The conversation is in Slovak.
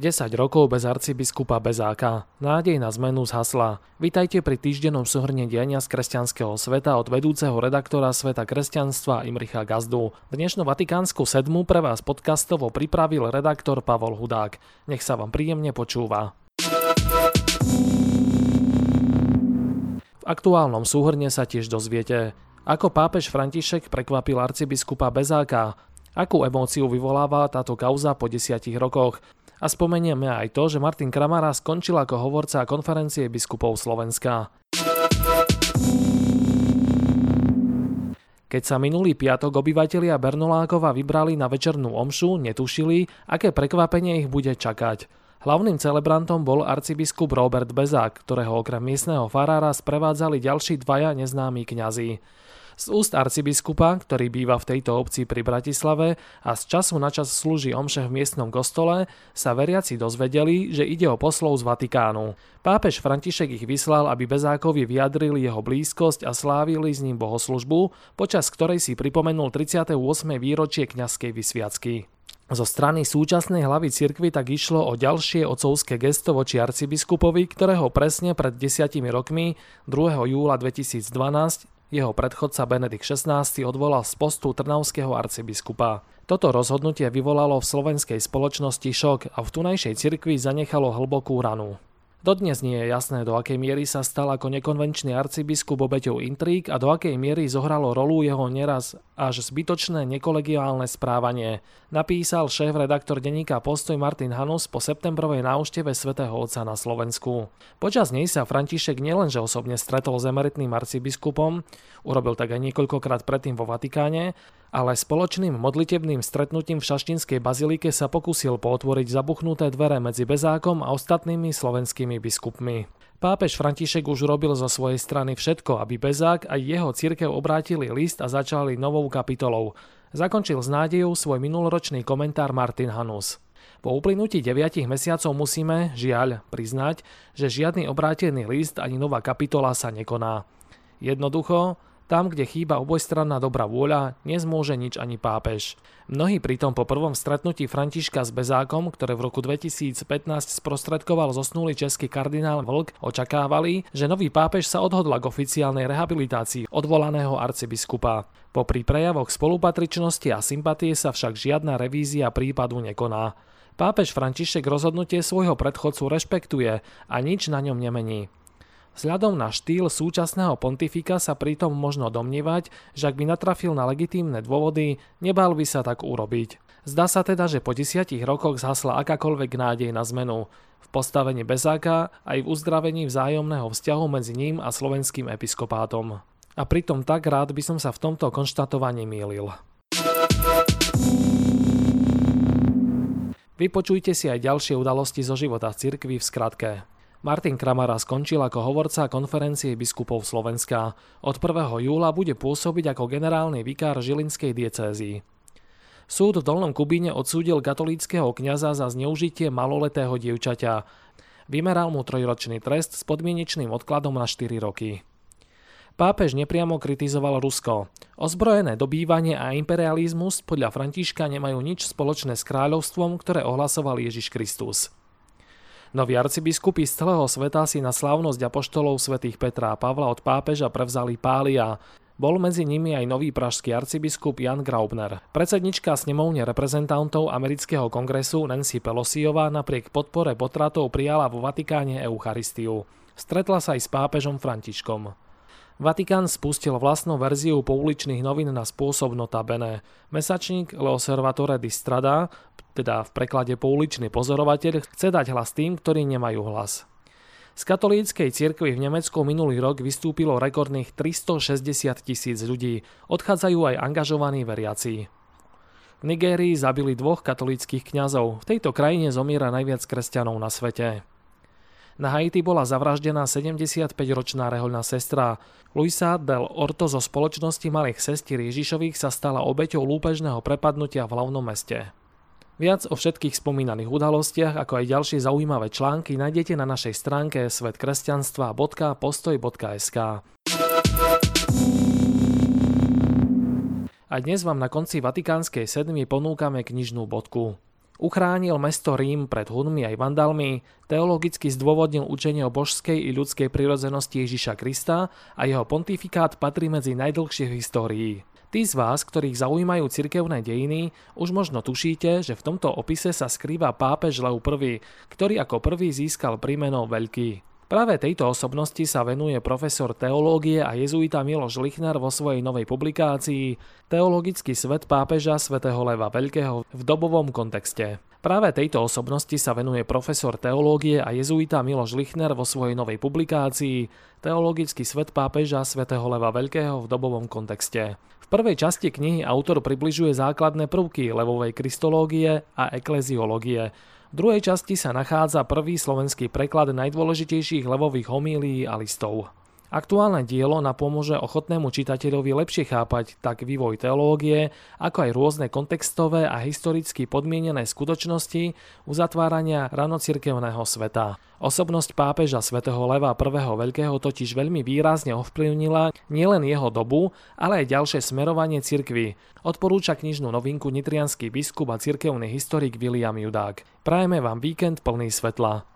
10 rokov bez arcibiskupa Bezáka. Nádej na zmenu zhasla. Vitajte pri týždennom súhrne diania z kresťanského sveta od vedúceho redaktora Sveta kresťanstva Imricha Gazdu. Dnešnú Vatikánsku sedmu pre vás podcastovo pripravil redaktor Pavol Hudák. Nech sa vám príjemne počúva. V aktuálnom súhrne sa tiež dozviete, ako pápež František prekvapil arcibiskupa Bezáka, akú emóciu vyvoláva táto kauza po 10 rokoch, a spomenieme aj to, že Martin Kramára skončil ako hovorca konferencie biskupov Slovenska. Keď sa minulý piatok obyvatelia Bernolákova vybrali na večernú omšu, netušili, aké prekvapenie ich bude čakať. Hlavným celebrantom bol arcibiskup Robert Bezák, ktorého okrem miestneho farára sprevádzali ďalší 2 neznámi kňazi. Z úst arcibiskupa, ktorý býva v tejto obci pri Bratislave a z času na čas slúži omše v miestnom kostole, sa veriaci dozvedeli, že ide o poslov z Vatikánu. Pápež František ich vyslal, aby Bezákovi vyjadrili jeho blízkosť a slávili s ním bohoslužbu, počas ktorej si pripomenul 38. výročie kňazskej vysviacky. Zo strany súčasnej hlavy cirkvi tak išlo o ďalšie otcovské gesto voči arcibiskupovi, ktorého presne pred 10 rokmi, 2. júla 2012, jeho predchodca Benedikt XVI odvolal z postu trnavského arcibiskupa. Toto rozhodnutie vyvolalo v slovenskej spoločnosti šok a v tunajšej cirkvi zanechalo hlbokú ranu. Dodnes nie je jasné, do akej miery sa stal ako nekonvenčný arcibiskup obeťou intríg a do akej miery zohralo rolu jeho neraz až zbytočné nekolegiálne správanie, napísal šéf-redaktor denníka Postoj Martin Hanus po septembrovej návšteve svätého Otca na Slovensku. Počas nej sa František nielenže osobne stretol s emeritným arcibiskupom, urobil tak aj niekoľkokrát predtým vo Vatikáne, ale spoločným modlitebným stretnutím v Šaštinskej bazilike sa pokúsil pootvoriť zabuchnuté dvere medzi Bezákom a ostatnými slovenskými biskupmi. Pápež František už robil zo svojej strany všetko, aby Bezák a jeho cirkev obrátili list a začali novou kapitolou. Zakončil s nádejou svoj minuloročný komentár Martin Hanus. Po uplynutí 9 mesiacov musíme, žiaľ, priznať, že žiadny obrátený list ani nová kapitola sa nekoná. Jednoducho, tam, kde chýba obojstranná dobrá vôľa, nezmôže nič ani pápež. Mnohí pritom po prvom stretnutí Františka s Bezákom, ktoré v roku 2015 sprostredkoval zosnulý český kardinál Vlk, očakávali, že nový pápež sa odhodla k oficiálnej rehabilitácii odvolaného arcibiskupa. Popri prejavoch spolupatričnosti a sympatie sa však žiadna revízia prípadu nekoná. Pápež František rozhodnutie svojho predchodcu rešpektuje a nič na ňom nemení. Vzhľadom na štýl súčasného pontifika sa pritom možno domnievať, že ak by natrafil na legitímne dôvody, nebál by sa tak urobiť. Zdá sa teda, že po 10 rokoch zhasla akákoľvek nádej na zmenu. V postavení Bezáka aj v uzdravení vzájomného vzťahu medzi ním a slovenským episkopátom. A pritom tak rád by som sa v tomto konštatovaní mýlil. Vypočujte si aj ďalšie udalosti zo života cirkvi v skratke. Martin Kramára skončil ako hovorca konferencie biskupov Slovenska. Od 1. júla bude pôsobiť ako generálny vikár žilinskej diecézy. Súd v Dolnom Kubíne odsúdil katolíckeho kňaza za zneužitie maloletého dievčaťa. Vymeral mu 3-ročný trest s podmienečným odkladom na 4 roky. Pápež nepriamo kritizoval Rusko. Ozbrojené dobývanie a imperializmus podľa Františka nemajú nič spoločné s kráľovstvom, ktoré ohlasoval Ježiš Kristus. Noví arcibiskupy z celého sveta si na slávnosť apoštolov svätých Petra a Pavla od pápeža prevzali pália. Bol medzi nimi aj nový pražský arcibiskup Jan Graubner. Predsednička snemovne reprezentantov amerického kongresu Nancy Pelosiová napriek podpore potratov prijala vo Vatikáne Eucharistiu. Stretla sa aj s pápežom Františkom. Vatikán spustil vlastnú verziu pouličných novín na spôsob Nota Bene. Mesačník L'Osservatore di Strada, teda v preklade pouličný pozorovateľ, chce dať hlas tým, ktorí nemajú hlas. Z katolíckej cirkvi v Nemecku minulý rok vystúpilo rekordných 360 000 ľudí. Odchádzajú aj angažovaní veriaci. V Nigérii zabili 2 katolíckych kňazov. V tejto krajine zomiera najviac kresťanov na svete. Na Haiti bola zavraždená 75-ročná rehoľná sestra. Luisa Del Orto zo spoločnosti malých sestier Ježišových sa stala obeťou lúpežného prepadnutia v hlavnom meste. Viac o všetkých spomínaných udalostiach, ako aj ďalšie zaujímavé články, nájdete na našej stránke svetkresťanstva.postoj.sk. A dnes vám na konci Vatikánskej sedmi ponúkame knižnú bodku. Uchránil mesto Rím pred Hunmi aj vandalmi, teologicky zdôvodnil učenie o božskej i ľudskej prirodzenosti Ježiša Krista a jeho pontifikát patrí medzi najdlhšie v histórii. Tí z vás, ktorých zaujímajú cirkevné dejiny, už možno tušíte, že v tomto opise sa skrýva pápež Lev I, ktorý ako prvý získal príjmeno Veľký. Práve tejto osobnosti sa venuje profesor teológie a jezuita Miloš Lichner vo svojej novej publikácii Teologický svet pápeža svätého Leva Veľkého v dobovom kontexte. Práve tejto osobnosti sa venuje profesor teológie a jezuita Miloš Lichner vo svojej novej publikácii Teologický svet pápeža svätého Leva Veľkého v dobovom kontexte. V prvej časti knihy autor približuje základné prvky levovej kristológie a ekleziológie. V druhej časti sa nachádza prvý slovenský preklad najdôležitejších levových homílií a listov. Aktuálne dielo napomôže ochotnému čitateľovi lepšie chápať tak vývoj teológie, ako aj rôzne kontextové a historicky podmienené skutočnosti uzatvárania ranocirkevného sveta. Osobnosť pápeža svätého Leva I. Veľkého totiž veľmi výrazne ovplyvnila nielen jeho dobu, ale aj ďalšie smerovanie cirkvi, odporúča knižnú novinku nitriansky biskup a cirkevný historik William Judák. Prajeme vám víkend plný svetla.